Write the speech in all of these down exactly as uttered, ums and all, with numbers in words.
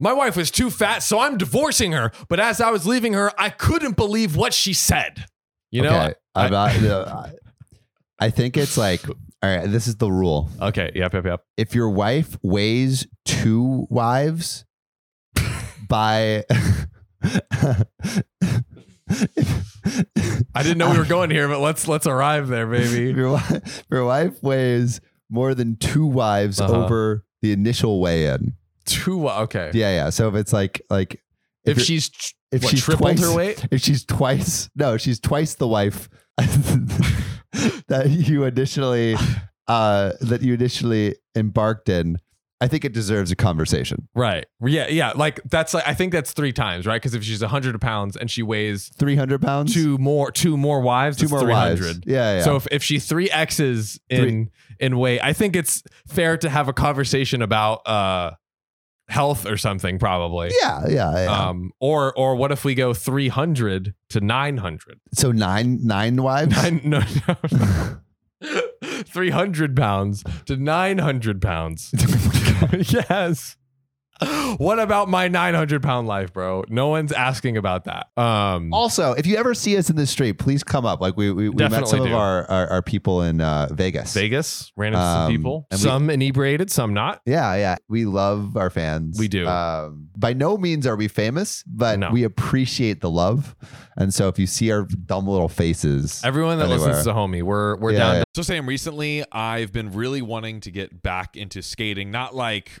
My wife was too fat, so I'm divorcing her. But as I was leaving her, I couldn't believe what she said. You know, okay. I, About, I, uh, I think it's like, all right, this is the rule. Okay. Yep. Yep. Yep. If your wife weighs two wives by, I didn't know we were going here, but let's, let's arrive there, baby. Your, your wife weighs more than two wives uh-huh. over the initial weigh-in. Two. Okay. Yeah. Yeah. So if it's like, like if, if she's, if what, she's tripled twice, her weight, if she's twice, no, she's twice the wife that you initially, uh, that you initially embarked in, I think it deserves a conversation. Right. Yeah. Yeah. Like that's like, I think that's three times, right? Cause if she's a hundred pounds and she weighs three hundred pounds, two more, two more wives, two more wives. Yeah, yeah. So if, if she three X's in, three. in weight, I think it's fair to have a conversation about, uh, health or something, probably. Yeah, yeah, yeah. Um, or or what if we go three hundred to nine hundred? So nine nine wives? Nine, no, no, no. three hundred pounds to nine hundred pounds. Yes. What about my nine hundred pound life, bro? No one's asking about that. Um, also, if you ever see us in the street, please come up. Like we we, we met some do. of our, our our people in uh, Vegas. Vegas, ran into um, some people. Some we, inebriated, some not. Yeah, yeah. We love our fans. We do. Uh, by no means are we famous, but no. we appreciate the love. And so, if you see our dumb little faces, everyone that anywhere. listens to homie, we're we're yeah, down. Yeah. To- so, Sam, recently I've been really wanting to get back into skating. Not like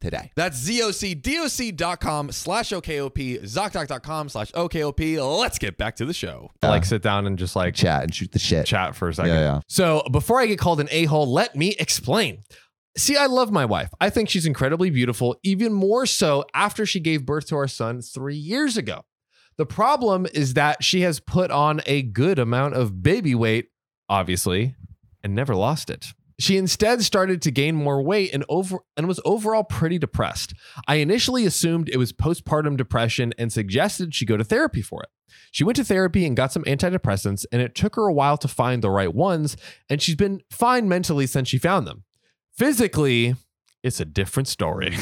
today. That's ZocDoc.com slash OKOP, ZocDoc.com slash OKOP. Let's get back to the show. Yeah. Like sit down and just like chat and shoot the shit. Chat for a second. Yeah, yeah. So before I get called an a-hole, let me explain. See, I love my wife. I think she's incredibly beautiful, even more so after she gave birth to our son three years ago. The problem is that she has put on a good amount of baby weight, obviously, and never lost it. She instead started to gain more weight and over and was overall pretty depressed. I initially assumed it was postpartum depression and suggested she go to therapy for it. She went to therapy and got some antidepressants, and it took her a while to find the right ones, and she's been fine mentally since she found them. Physically, it's a different story.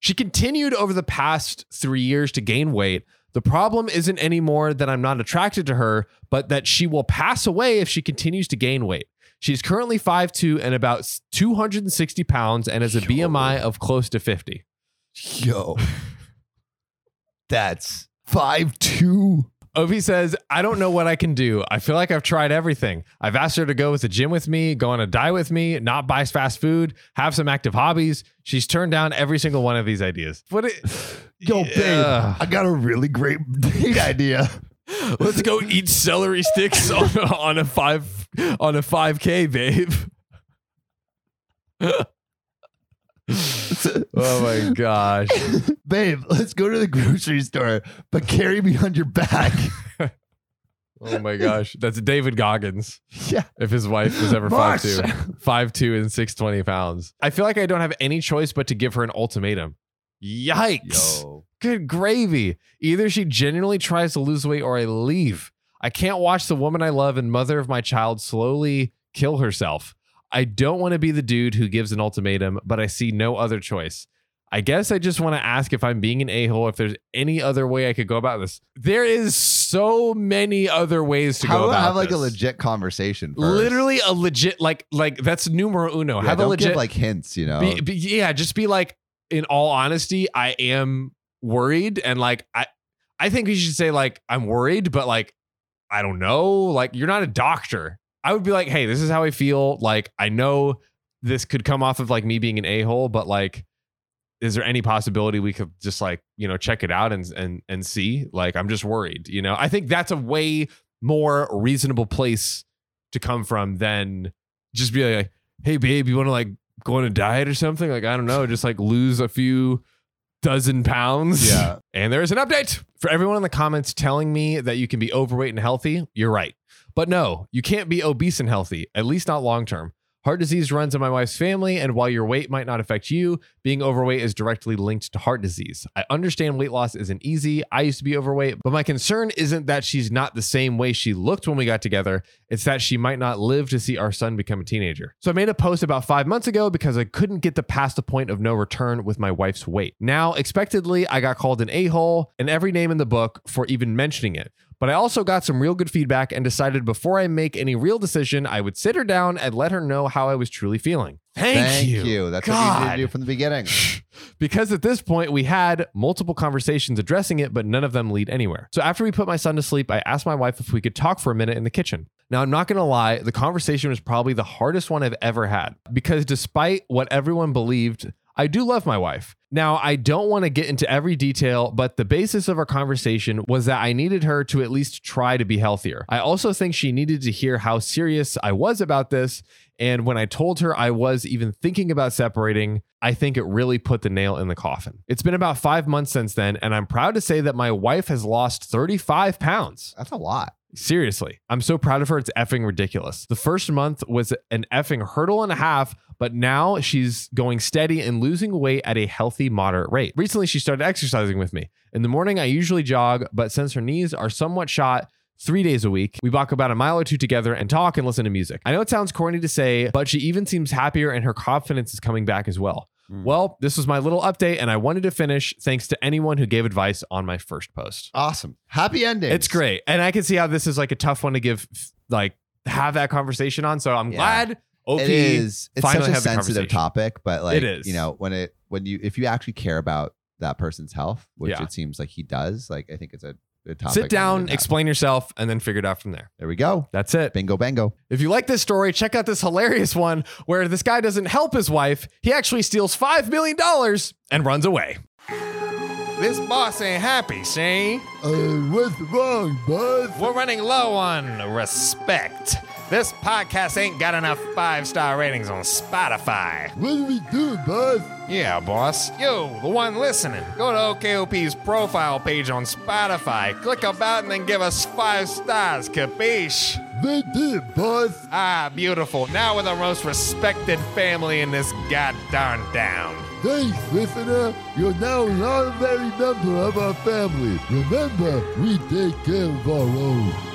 She continued over the past three years to gain weight. The problem isn't anymore that I'm not attracted to her, but that she will pass away if she continues to gain weight. She's currently five foot two and about two hundred sixty pounds and has a Yo. B M I of close to fifty. Yo, that's five foot two. Ovi says, I don't know what I can do. I feel like I've tried everything. I've asked her to go to the gym with me, go on a diet with me, not buy fast food, have some active hobbies. She's turned down every single one of these ideas. What? It, Yo, babe, uh, I got a really great date idea. Let's go eat celery sticks on, on a five on a five K, babe. Oh my gosh, babe! Let's go to the grocery store, but carry me on your back. Oh my gosh, that's David Goggins. Yeah, if his wife was ever five two, five two and six twenty pounds. I feel like I don't have any choice but to give her an ultimatum. Yikes. Yo. Good gravy. Either she genuinely tries to lose weight or I leave. I can't watch the woman I love and mother of my child slowly kill herself. I don't want to be the dude who gives an ultimatum, but I see no other choice. I guess I just want to ask if I'm being an a-hole, if there's any other way I could go about this. There is so many other ways to How go about have, like, this. Have like a legit conversation. First. Literally a legit, like, like that's numero uno. Yeah, have don't a legit, give, like, hints, you know? Be, be, yeah. Just be like, in all honesty, I am worried. And like, I, I think you should say, like, I'm worried, but like, I don't know. Like, you're not a doctor. I would be like, hey, this is how I feel. Like, I know this could come off of like me being an a-hole, but like, is there any possibility we could just, like, you know, check it out and, and, and see? Like, I'm just worried, you know? I think that's a way more reasonable place to come from than just be like, hey babe, you want to like go on a diet or something? Like, I don't know, just like lose a few dozen pounds. Yeah. And there's an update for everyone in the comments telling me that you can be overweight and healthy. You're right. But no, you can't be obese and healthy, at least not long-term. Heart disease runs in my wife's family, and while your weight might not affect you, being overweight is directly linked to heart disease. I understand weight loss isn't easy. I used to be overweight, but my concern isn't that she's not the same way she looked when we got together. It's that she might not live to see our son become a teenager. So I made a post about five months ago because I couldn't get to past the point of no return with my wife's weight. Now, expectedly, I got called an a-hole and every name in the book for even mentioning it. But I also got some real good feedback and decided before I make any real decision, I would sit her down and let her know how I was truly feeling. Thank, Thank you. you. That's God. What you need to do from the beginning. Because at this point, we had multiple conversations addressing it, but none of them lead anywhere. So after we put my son to sleep, I asked my wife if we could talk for a minute in the kitchen. Now, I'm not going to lie. The conversation was probably the hardest one I've ever had because despite what everyone believed, I do love my wife. Now, I don't want to get into every detail, but the basis of our conversation was that I needed her to at least try to be healthier. I also think she needed to hear how serious I was about this. And when I told her I was even thinking about separating, I think it really put the nail in the coffin. It's been about five months since then, and I'm proud to say that my wife has lost thirty-five pounds. That's a lot. Seriously, I'm so proud of her. It's effing ridiculous. The first month was an effing hurdle and a half, but now she's going steady and losing weight at a healthy, moderate rate. Recently, she started exercising with me. In the morning, I usually jog, but since her knees are somewhat shot, three days a week, we walk about a mile or two together and talk and listen to music. I know it sounds corny to say, but she even seems happier and her confidence is coming back as well. Well, this was my little update, and I wanted to finish thanks to anyone who gave advice on my first post. Awesome. Happy ending. It's great. And I can see how this is like a tough one to give, like, have that conversation on. So I'm yeah. glad O P it is. It's finally such a sensitive topic, but like, it is. You know, when it, when you, if you actually care about that person's health, which yeah. it seems like he does, like, I think it's a, Sit down, explain yourself, and then figure it out from there. There we go. That's it. Bingo, bango. If you like this story, check out this hilarious one where this guy doesn't help his wife. He actually steals five million dollars and runs away. This boss ain't happy, see? Uh, what's wrong, bud? We're running low on respect. This podcast ain't got enough five-star ratings on Spotify. What do we do, boss? Yeah, boss. Yo, the one listening. Go to O K O P's profile page on Spotify. Click about and then give us five stars, capiche? They did, boss. Ah, beautiful. Now we're the most respected family in this goddamn town. Thanks, listener. You're now an honorary member of our family. Remember, we take care of our own.